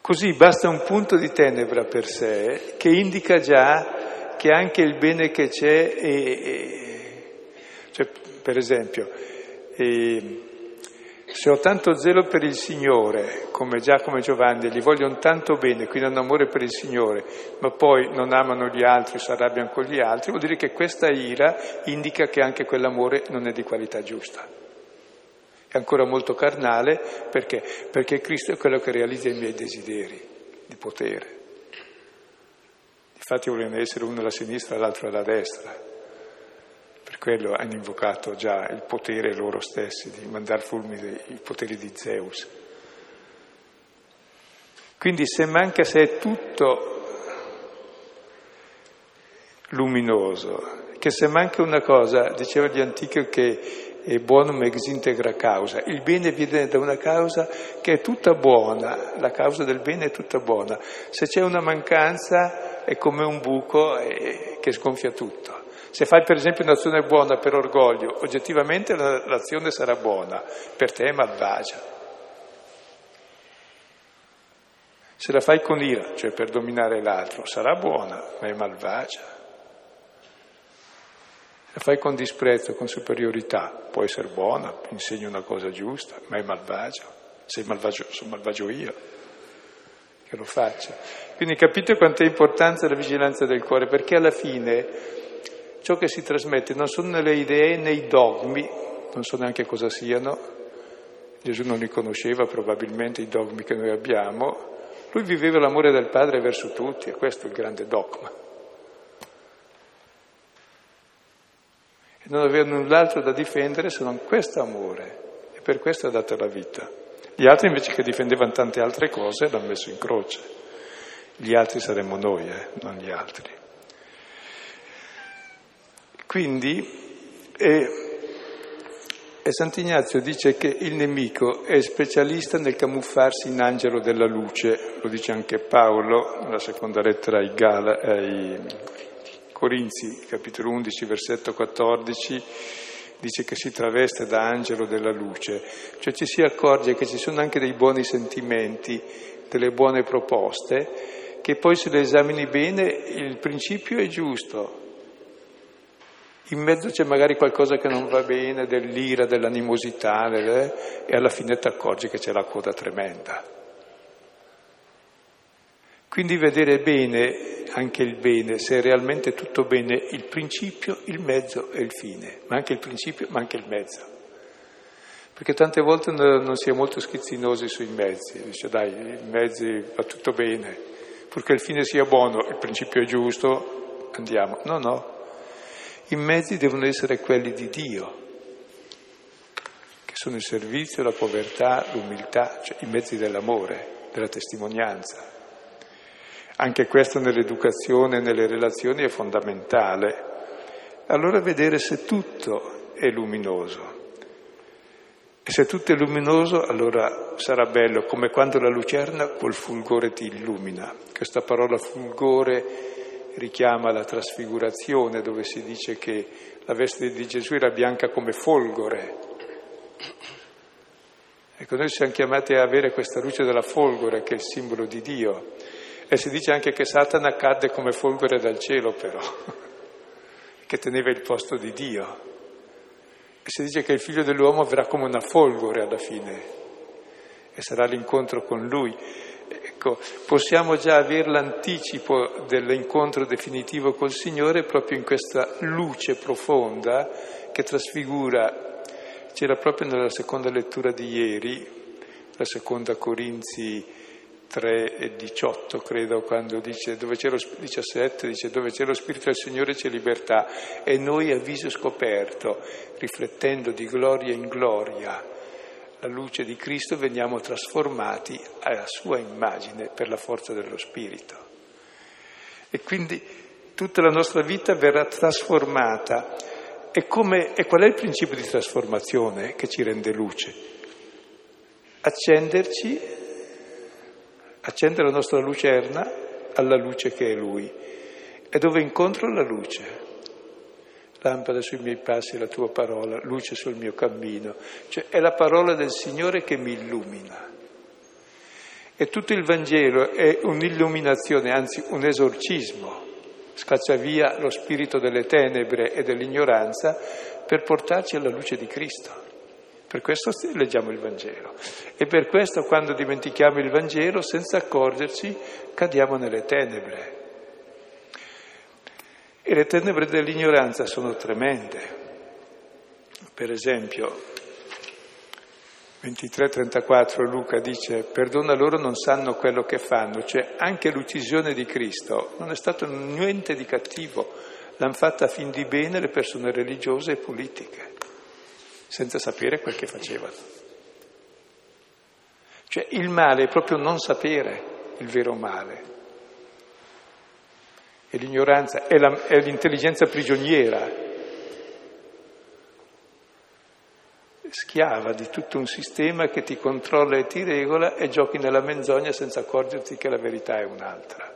Così basta un punto di tenebra per sé che indica già che anche il bene che c'è, è, è, cioè, per esempio, è, se ho tanto zelo per il Signore, come Giacomo e Giovanni, gli vogliono tanto bene, quindi hanno amore per il Signore, ma poi non amano gli altri, si arrabbiano con gli altri, vuol dire che questa ira indica che anche quell'amore non è di qualità giusta. È ancora molto carnale, perché? Perché Cristo è quello che realizza i miei desideri di potere. Infatti vogliono essere uno alla sinistra e l'altro alla destra. Per quello hanno invocato già il potere loro stessi, di mandare fulmini, i poteri di Zeus. Quindi se manca, se è tutto luminoso, che se manca una cosa, diceva gli antichi che e buonum ex integra causa, il bene viene da una causa che è tutta buona, la causa del bene è tutta buona, se c'è una mancanza è come un buco che sgonfia tutto. Se fai per esempio un'azione buona per orgoglio, oggettivamente l'azione sarà buona, per te è malvagia. Se la fai con ira, cioè per dominare l'altro, sarà buona, ma è malvagia. La fai con disprezzo, con superiorità, può essere buona, insegni una cosa giusta, ma è malvagio, sei malvagio, sono malvagio io che lo faccio. Quindi capite quanta è importanza la vigilanza del cuore, perché alla fine ciò che si trasmette non sono le idee né i dogmi, non so neanche cosa siano, Gesù non li conosceva probabilmente i dogmi che noi abbiamo, lui viveva l'amore del Padre verso tutti, e questo è il grande dogma. E non aveva null'altro da difendere se non questo amore, e per questo ha dato la vita. Gli altri invece che difendevano tante altre cose l'hanno messo in croce. Gli altri saremmo noi, eh, non gli altri. Quindi, e, e Sant'Ignazio dice che il nemico è specialista nel camuffarsi in angelo della luce, lo dice anche Paolo nella seconda lettera ai Gala, ai Corinzi, capitolo undici, versetto quattordici, dice che si traveste da angelo della luce, cioè ci si accorge che ci sono anche dei buoni sentimenti, delle buone proposte, che poi se le esamini bene il principio è giusto. In mezzo c'è magari qualcosa che non va bene, dell'ira, dell'animosità, eh? E alla fine ti accorgi che c'è la coda tremenda. Quindi vedere bene, anche il bene, se è realmente tutto bene, il principio, il mezzo e il fine, ma anche il principio, ma anche il mezzo. Perché tante volte non si è molto schizzinosi sui mezzi, dice dai, i mezzi va tutto bene, purché il fine sia buono, il principio è giusto, andiamo. No, no, i mezzi devono essere quelli di Dio, che sono il servizio, la povertà, l'umiltà, cioè i mezzi dell'amore, della testimonianza. Anche questo nell'educazione, nelle relazioni è fondamentale. Allora vedere se tutto è luminoso. E se tutto è luminoso, allora sarà bello, come quando la lucerna col fulgore ti illumina. Questa parola fulgore richiama la trasfigurazione, dove si dice che la veste di Gesù era bianca come folgore. Ecco, noi siamo chiamati a avere questa luce della folgore, che è il simbolo di Dio. E si dice anche che Satana cadde come folgore dal cielo, però, che teneva il posto di Dio. E si dice che il figlio dell'uomo verrà come una folgore alla fine e sarà l'incontro con lui. Ecco, possiamo già avere l'anticipo dell'incontro definitivo col Signore proprio in questa luce profonda che trasfigura. C'era proprio nella seconda lettura di ieri, la seconda Corinzi tre e diciotto, credo, quando dice dove c'è lo diciassette, dice dove c'è lo Spirito del Signore c'è libertà, e noi a viso scoperto, riflettendo di gloria in gloria la luce di Cristo, veniamo trasformati alla sua immagine per la forza dello Spirito. E quindi tutta la nostra vita verrà trasformata. E come, e qual è il principio di trasformazione che ci rende luce? Accenderci Accendere la nostra lucerna alla luce che è Lui. E dove incontro la luce? Lampada sui miei passi è la tua parola, luce sul mio cammino. Cioè è la parola del Signore che mi illumina. E tutto il Vangelo è un'illuminazione, anzi un esorcismo. Scaccia via lo spirito delle tenebre e dell'ignoranza per portarci alla luce di Cristo. Per questo leggiamo il Vangelo. E per questo, quando dimentichiamo il Vangelo, senza accorgerci, cadiamo nelle tenebre. E le tenebre dell'ignoranza sono tremende. Per esempio, ventitré trentaquattro Luca dice: «Perdona loro, non sanno quello che fanno». Cioè, anche l'uccisione di Cristo non è stato niente di cattivo. L'hanno fatta fin di bene le persone religiose e politiche, senza sapere quel che facevano. Cioè il male è proprio non sapere il vero male. E l'ignoranza è, la, è l'intelligenza prigioniera, schiava di tutto un sistema che ti controlla e ti regola, e giochi nella menzogna senza accorgerti che la verità è un'altra.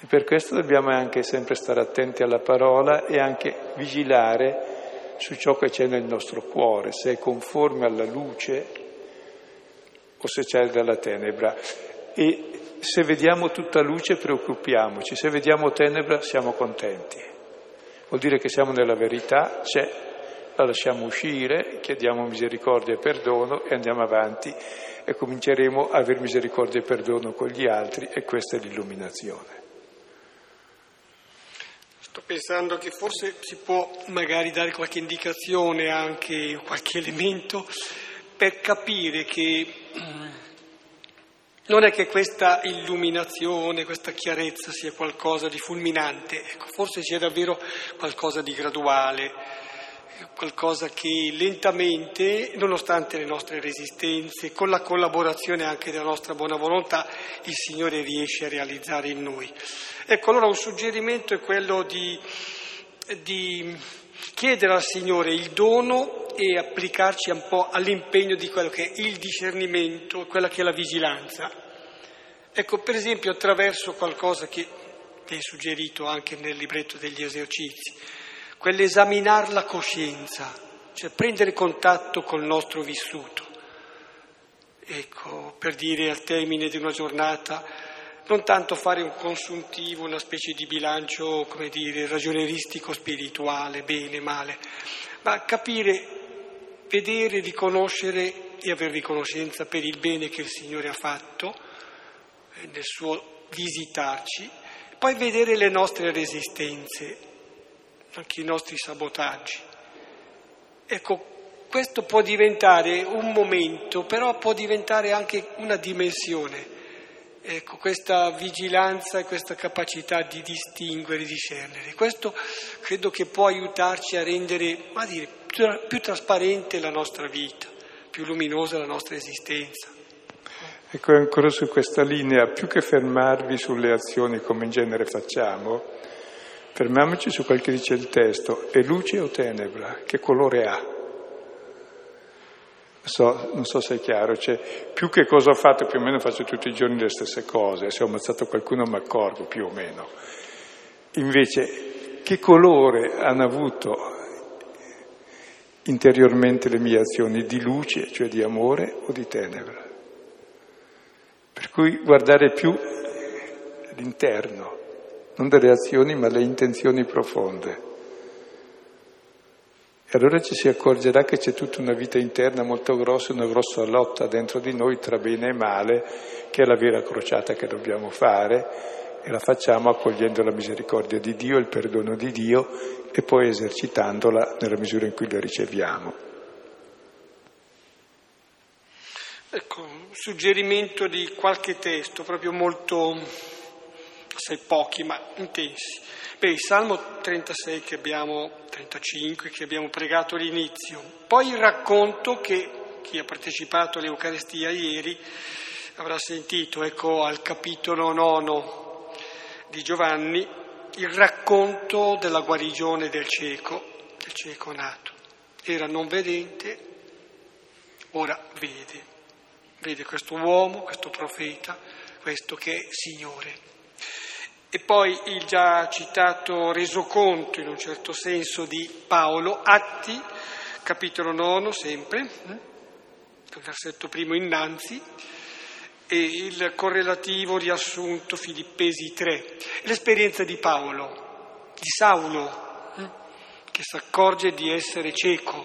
E per questo dobbiamo anche sempre stare attenti alla parola e anche vigilare su ciò che c'è nel nostro cuore, se è conforme alla luce o se c'è della tenebra. E se vediamo tutta luce preoccupiamoci, se vediamo tenebra siamo contenti. Vuol dire che siamo nella verità, c'è, la lasciamo uscire, chiediamo misericordia e perdono e andiamo avanti, e cominceremo a avere misericordia e perdono con gli altri, e questa è l'illuminazione. Sto pensando che forse si può magari dare qualche indicazione, anche qualche elemento, per capire che non è che questa illuminazione, questa chiarezza sia qualcosa di fulminante, ecco, forse sia davvero qualcosa di graduale, qualcosa che lentamente, nonostante le nostre resistenze, con la collaborazione anche della nostra buona volontà, il Signore riesce a realizzare in noi. Ecco, allora un suggerimento è quello di, di chiedere al Signore il dono e applicarci un po' all'impegno di quello che è il discernimento, quella che è la vigilanza. Ecco, per esempio attraverso qualcosa che è suggerito anche nel libretto degli esercizi, quell'esaminar la coscienza, cioè prendere contatto col nostro vissuto. Ecco, per dire al termine di una giornata, non tanto fare un consuntivo, una specie di bilancio, come dire, ragioneristico, spirituale, bene, male, ma capire, vedere, riconoscere e aver riconoscenza per il bene che il Signore ha fatto nel suo visitarci, poi vedere le nostre resistenze, anche i nostri sabotaggi. Ecco, questo può diventare un momento, però può diventare anche una dimensione. Ecco, questa vigilanza e questa capacità di distinguere, discernere. Questo credo che può aiutarci a rendere, ma dire, più, più trasparente la nostra vita, più luminosa la nostra esistenza. Ecco, ancora su questa linea, più che fermarvi sulle azioni come in genere facciamo, fermiamoci su quel che dice il testo: è luce o tenebra? Che colore ha? So, non so se è chiaro, cioè, più che cosa ho fatto, più o meno faccio tutti i giorni le stesse cose, se ho ammazzato qualcuno mi accorgo più o meno. Invece, che colore hanno avuto interiormente le mie azioni? Di luce, cioè di amore, o di tenebra? Per cui guardare più l'interno, non delle azioni ma le intenzioni profonde. E allora ci si accorgerà che c'è tutta una vita interna molto grossa, una grossa lotta dentro di noi tra bene e male, che è la vera crociata che dobbiamo fare, e la facciamo accogliendo la misericordia di Dio, il perdono di Dio, e poi esercitandola nella misura in cui la riceviamo. Ecco, un suggerimento di qualche testo, proprio molto, se pochi, ma intensi. Beh, il Salmo trentasei che abbiamo... trentacinque che abbiamo pregato all'inizio, poi il racconto che chi ha partecipato all'Eucaristia ieri avrà sentito, ecco al capitolo nono di Giovanni, il racconto della guarigione del cieco, del cieco nato. Era non vedente, ora vede, vede questo uomo, questo profeta, questo che è Signore. E poi il già citato resoconto, in un certo senso, di Paolo, Atti, capitolo nove, sempre, versetto primo innanzi, e il correlativo riassunto Filippesi tre. L'esperienza di Paolo, di Saulo, che si accorge di essere cieco,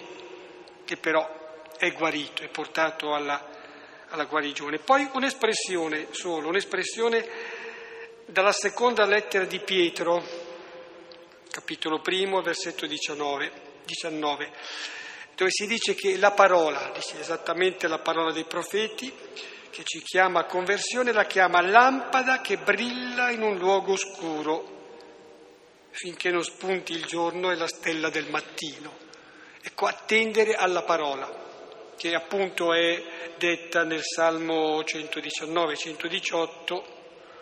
che però è guarito, è portato alla, alla guarigione. Poi un'espressione solo, un'espressione dalla seconda lettera di Pietro, capitolo primo, versetto diciannove, dove si dice che la parola, dice esattamente la parola dei profeti, che ci chiama a conversione, la chiama lampada che brilla in un luogo oscuro, finché non spunti il giorno e la stella del mattino. Ecco, attendere alla parola, che appunto è detta nel Salmo centodiciannove, centodiciotto,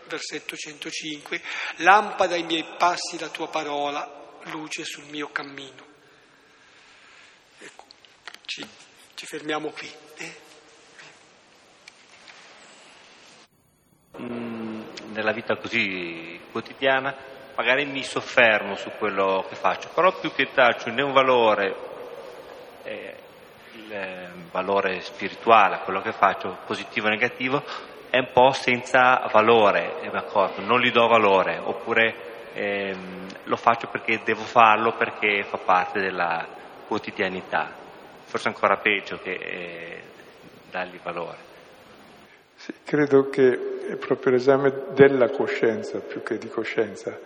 versetto centocinque, lampada ai miei passi la tua parola, luce sul mio cammino. Ecco, ci, ci fermiamo qui. Eh? Mm, nella vita così quotidiana magari mi soffermo su quello che faccio, però più che taccio né un valore, eh, il eh, valore spirituale, quello che faccio, positivo o negativo, è un po' senza valore, eh, d'accordo, non gli do valore, oppure ehm, lo faccio perché devo farlo, perché fa parte della quotidianità, forse ancora peggio che eh, dargli valore. Sì, credo che è proprio l'esame della coscienza, più che di coscienza,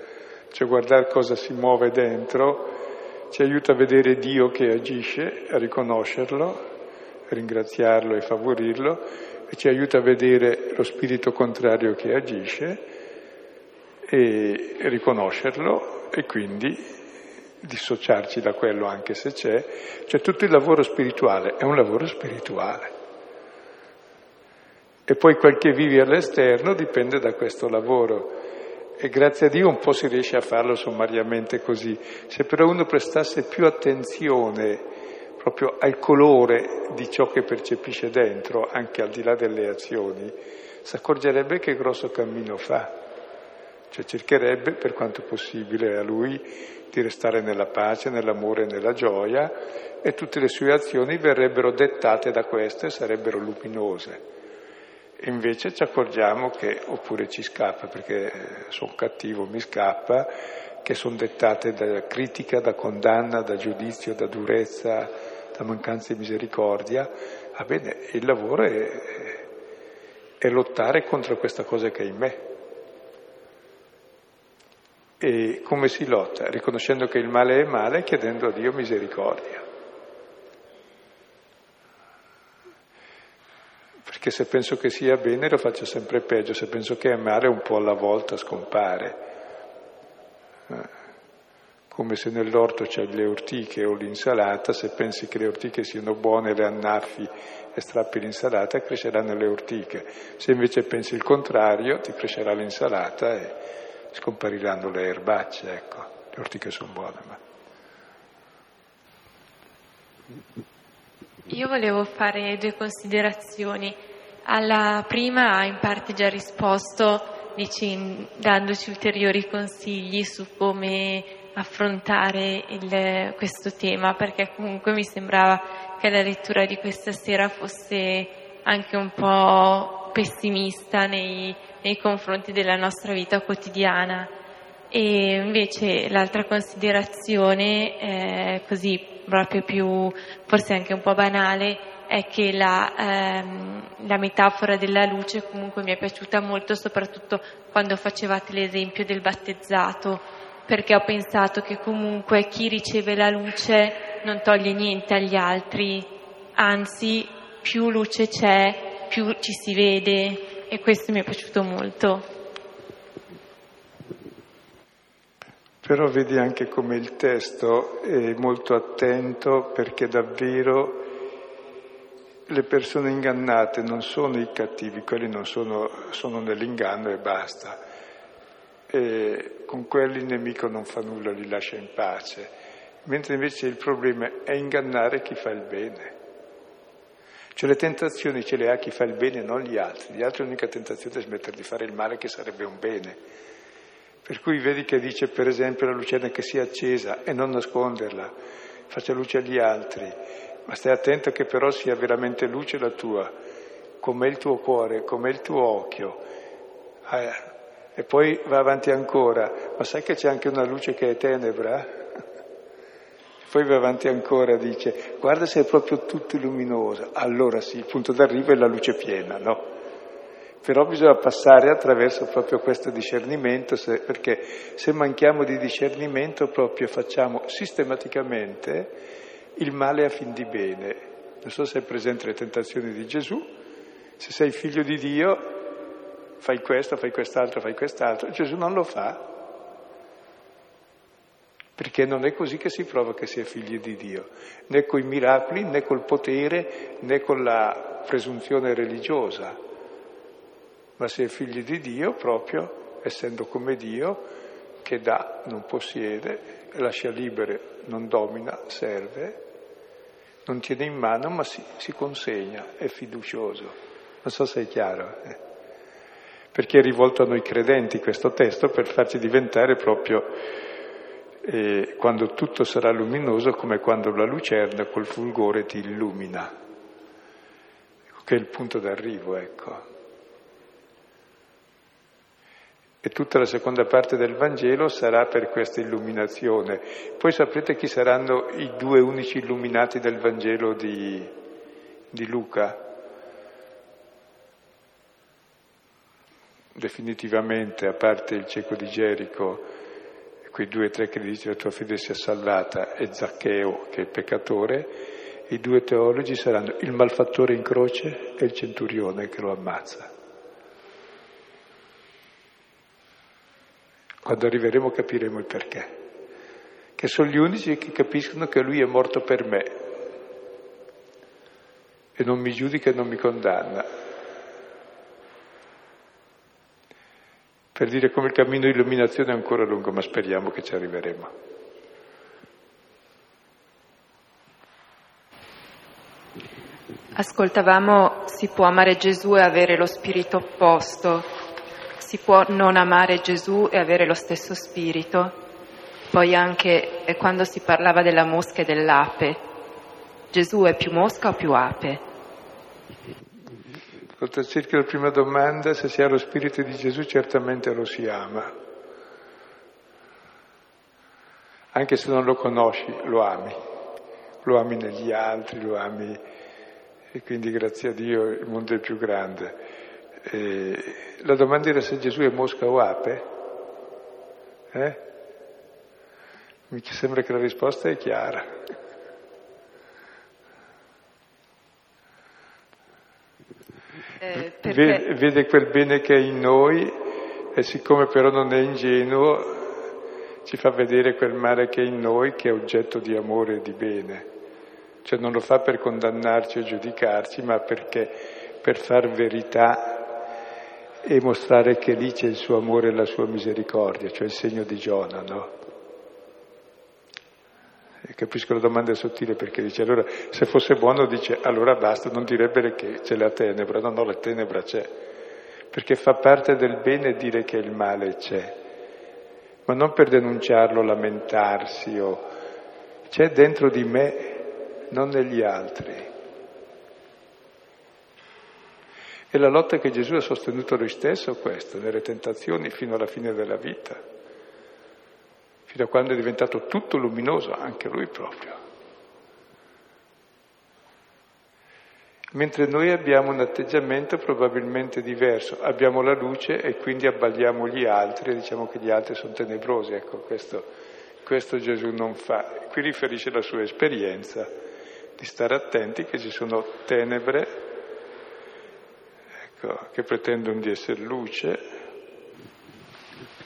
cioè guardare cosa si muove dentro, ci aiuta a vedere Dio che agisce, a riconoscerlo, a ringraziarlo e favorirlo, e ci aiuta a vedere lo spirito contrario che agisce e riconoscerlo, e quindi dissociarci da quello anche se c'è. Cioè tutto il lavoro spirituale è un lavoro spirituale, e poi quel che vivi all'esterno dipende da questo lavoro, e grazie a Dio un po' si riesce a farlo sommariamente così. Se però uno prestasse più attenzione proprio al colore di ciò che percepisce dentro, anche al di là delle azioni, si accorgerebbe che grosso cammino fa, cioè cercherebbe per quanto possibile a lui di restare nella pace, nell'amore e nella gioia, e tutte le sue azioni verrebbero dettate da questo e sarebbero luminose. E invece ci accorgiamo che, oppure ci scappa perché sono cattivo, mi scappa, che sono dettate da critica, da condanna, da giudizio, da durezza, da mancanza di misericordia. Ah bene, il lavoro è, è lottare contro questa cosa che è in me. E come si lotta? Riconoscendo che il male è male e chiedendo a Dio misericordia. Perché se penso che sia bene lo faccio sempre peggio, se penso che è male un po' alla volta scompare. come se nell'orto c'è le ortiche o l'insalata, se pensi che le ortiche siano buone, le annaffi e strappi l'insalata, cresceranno le ortiche. Se invece pensi il contrario, ti crescerà l'insalata e scompariranno le erbacce, ecco. Le ortiche sono buone, ma... Io volevo fare due considerazioni. Alla prima ha in parte già risposto dici, dandoci ulteriori consigli su come affrontare il, questo tema, perché comunque mi sembrava che la lettura di questa sera fosse anche un po' pessimista nei, nei confronti della nostra vita quotidiana. E invece l'altra considerazione, eh, così proprio più, forse anche un po' banale, è che la, ehm, la metafora della luce comunque mi è piaciuta molto, soprattutto quando facevate l'esempio del battezzato, perché ho pensato che comunque chi riceve la luce non toglie niente agli altri, anzi più luce c'è, più ci si vede, e questo mi è piaciuto molto. Però vedi anche come il testo è molto attento, perché davvero le persone ingannate non sono i cattivi, quelli non sono, sono nell'inganno e basta. E con quelli il nemico non fa nulla, li lascia in pace, mentre invece il problema è ingannare chi fa il bene. Cioè le tentazioni ce le ha chi fa il bene, non gli altri. Gli altri l'unica tentazione è smettere di fare il male, che sarebbe un bene. Per cui vedi che dice, per esempio, la lucerna che sia accesa e non nasconderla, faccia luce agli altri, ma stai attento che però sia veramente luce la tua, com'è il tuo cuore, com'è il tuo occhio. Eh, E poi va avanti ancora, ma sai che c'è anche una luce che è tenebra? Poi va avanti ancora, dice, guarda se è proprio tutta luminosa. Allora sì, il punto d'arrivo è la luce piena, no? Però bisogna passare attraverso proprio questo discernimento, se, perché se manchiamo di discernimento proprio facciamo sistematicamente il male a fin di bene. Non so se è presente le tentazioni di Gesù, se sei figlio di Dio... fai questo, fai quest'altro, fai quest'altro. Gesù non lo fa, perché non è così che si prova che si è figli di Dio, né coi miracoli, né col potere, né con la presunzione religiosa, ma si è figli di Dio proprio essendo come Dio, che dà, non possiede, lascia libere, non domina, serve, non tiene in mano, ma si, si consegna, è fiducioso. Non so se è chiaro, eh? Perché è rivolto a noi credenti questo testo, per farci diventare proprio, eh, quando tutto sarà luminoso, come quando la lucerna col fulgore ti illumina, che è il punto d'arrivo, ecco. E tutta la seconda parte del Vangelo sarà per questa illuminazione. Poi saprete chi saranno i due unici illuminati del Vangelo di, di Luca? Definitivamente, a parte il cieco di Gerico, quei due o tre che gli dice la tua fede sia salvata, e Zaccheo che è il peccatore, i due teologi saranno il malfattore in croce e il centurione che lo ammazza. Quando arriveremo capiremo il perché, che sono gli unici che capiscono che lui è morto per me e non mi giudica e non mi condanna. Per dire come il cammino di illuminazione è ancora lungo, ma speriamo che ci arriveremo. Ascoltavamo, si può amare Gesù e avere lo spirito opposto, si può non amare Gesù e avere lo stesso spirito. Poi anche quando si parlava della mosca e dell'ape, Gesù è più mosca o più ape? Circa la prima domanda, se si ha lo spirito di Gesù certamente lo si ama, anche se non lo conosci lo ami, lo ami negli altri, lo ami, e quindi grazie a Dio il mondo è più grande. E la domanda era se Gesù è mosca o ape? Eh? Mi sembra che la risposta è chiara. Eh, perché... vede quel bene che è in noi, e siccome però non è ingenuo ci fa vedere quel mare che è in noi, che è oggetto di amore e di bene. Cioè non lo fa per condannarci e giudicarci, ma perché per far verità e mostrare che lì c'è il suo amore e la sua misericordia, cioè il segno di Giona, no? E capisco la domanda sottile, perché dice, allora, se fosse buono, dice, allora basta, non direbbe che c'è la tenebra. No, no, la tenebra c'è, perché fa parte del bene dire che il male c'è, ma non per denunciarlo, lamentarsi, o c'è dentro di me, non negli altri. E la lotta che Gesù ha sostenuto lui stesso, questa, nelle tentazioni fino alla fine della vita, fino a quando è diventato tutto luminoso, anche lui proprio. Mentre noi abbiamo un atteggiamento probabilmente diverso, abbiamo la luce e quindi abballiamo gli altri e diciamo che gli altri sono tenebrosi, ecco, questo, questo Gesù non fa. Qui riferisce la sua esperienza di stare attenti che ci sono tenebre, ecco, che pretendono di essere luce.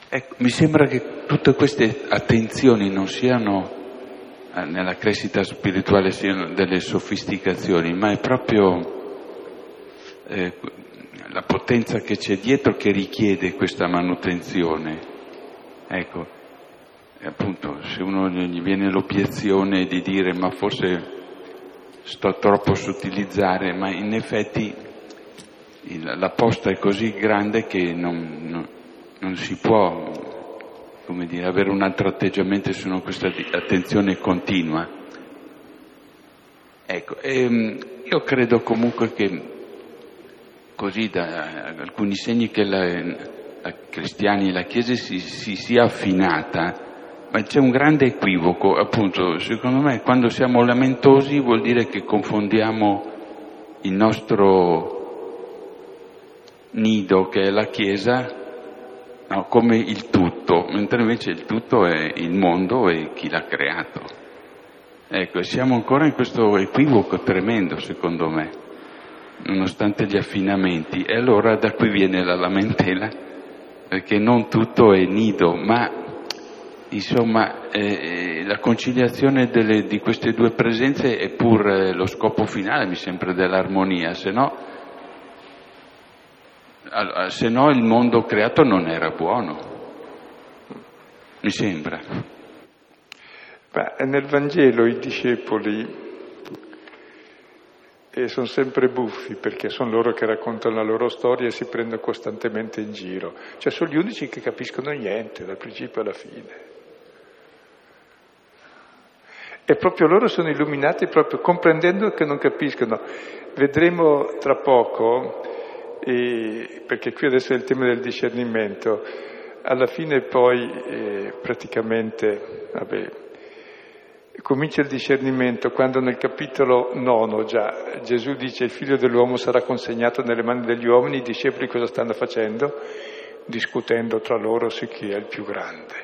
Ecco, mi sembra che tutte queste attenzioni non siano nella crescita spirituale, siano delle sofisticazioni, ma è proprio eh, la potenza che c'è dietro che richiede questa manutenzione. Ecco, e appunto, se uno gli viene l'obiezione di dire ma forse sto troppo a sottilizzare, ma in effetti il, la posta è così grande che non... non Non si può, come dire, avere un altro atteggiamento se non questa attenzione continua. Ecco, ehm, io credo comunque che, così da alcuni segni che la, la cristiani e la Chiesa si, si sia affinata, ma c'è un grande equivoco, appunto, secondo me, quando siamo lamentosi vuol dire che confondiamo il nostro nido, che è la Chiesa, no, come il tutto, mentre invece il tutto è il mondo e chi l'ha creato. Ecco, siamo ancora in questo equivoco tremendo, secondo me, nonostante gli affinamenti. E allora da qui viene la lamentela, perché non tutto è nido, ma insomma eh, la conciliazione delle, di queste due presenze è pur eh, lo scopo finale, mi sembra, dell'armonia, se no... Allora, se no il mondo creato non era buono, mi sembra. Ma nel Vangelo i discepoli eh, sono sempre buffi, perché sono loro che raccontano la loro storia e si prendono costantemente in giro. Cioè sono gli unici che capiscono niente dal principio alla fine. E proprio loro sono illuminati, proprio comprendendo che non capiscono. Vedremo tra poco... E perché qui adesso è il tema del discernimento, alla fine poi eh, praticamente vabbè, comincia il discernimento quando nel capitolo nono già Gesù dice il figlio dell'uomo sarà consegnato nelle mani degli uomini. I discepoli cosa stanno facendo? Discutendo tra loro su chi è il più grande,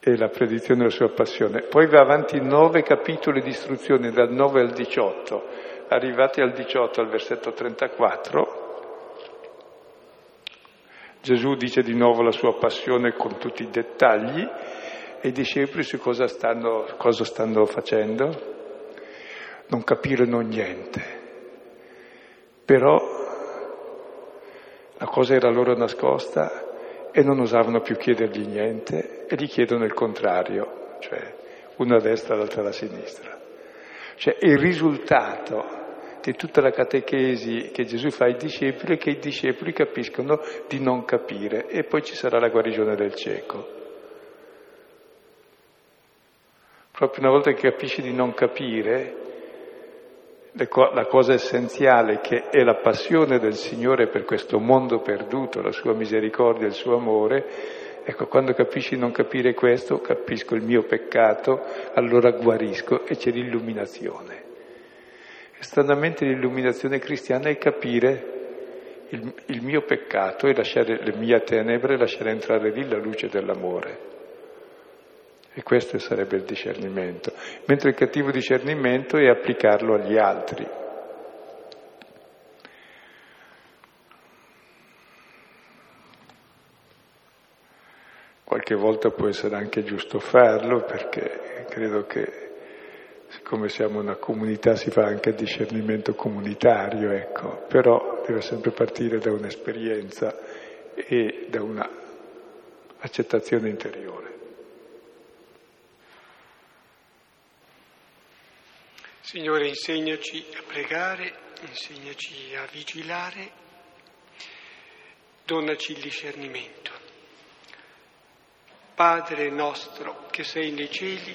e la predizione della sua passione. Poi va avanti nove capitoli di istruzione, dal nove al diciotto. Arrivati al diciotto, al versetto trentaquattro, Gesù dice di nuovo la sua passione con tutti i dettagli, e i discepoli su cosa stanno, cosa stanno facendo? Non capirono niente. Però la cosa era loro nascosta e non osavano più chiedergli niente, e gli chiedono il contrario, cioè una a destra e l'altra a sinistra. Cioè il risultato di tutta la catechesi che Gesù fa ai discepoli è che i discepoli capiscono di non capire, e poi ci sarà la guarigione del cieco. Proprio una volta che capisci di non capire la cosa essenziale, che è la passione del Signore per questo mondo perduto, la sua misericordia, il suo amore, ecco, quando capisci di non capire questo, capisco il mio peccato, allora guarisco, e c'è l'illuminazione. Stranamente l'illuminazione cristiana è capire il, il mio peccato e lasciare le mie tenebre, lasciare entrare lì la luce dell'amore. E questo sarebbe il discernimento. Mentre il cattivo discernimento è applicarlo agli altri. qualche volta può essere anche giusto farlo, perché credo che siccome siamo una comunità si fa anche discernimento comunitario, ecco, però deve sempre partire da un'esperienza e da una accettazione interiore. Signore, insegnaci a pregare, insegnaci a vigilare, donaci il discernimento. Padre nostro che sei nei cieli,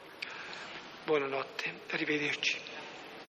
Buonanotte, arrivederci.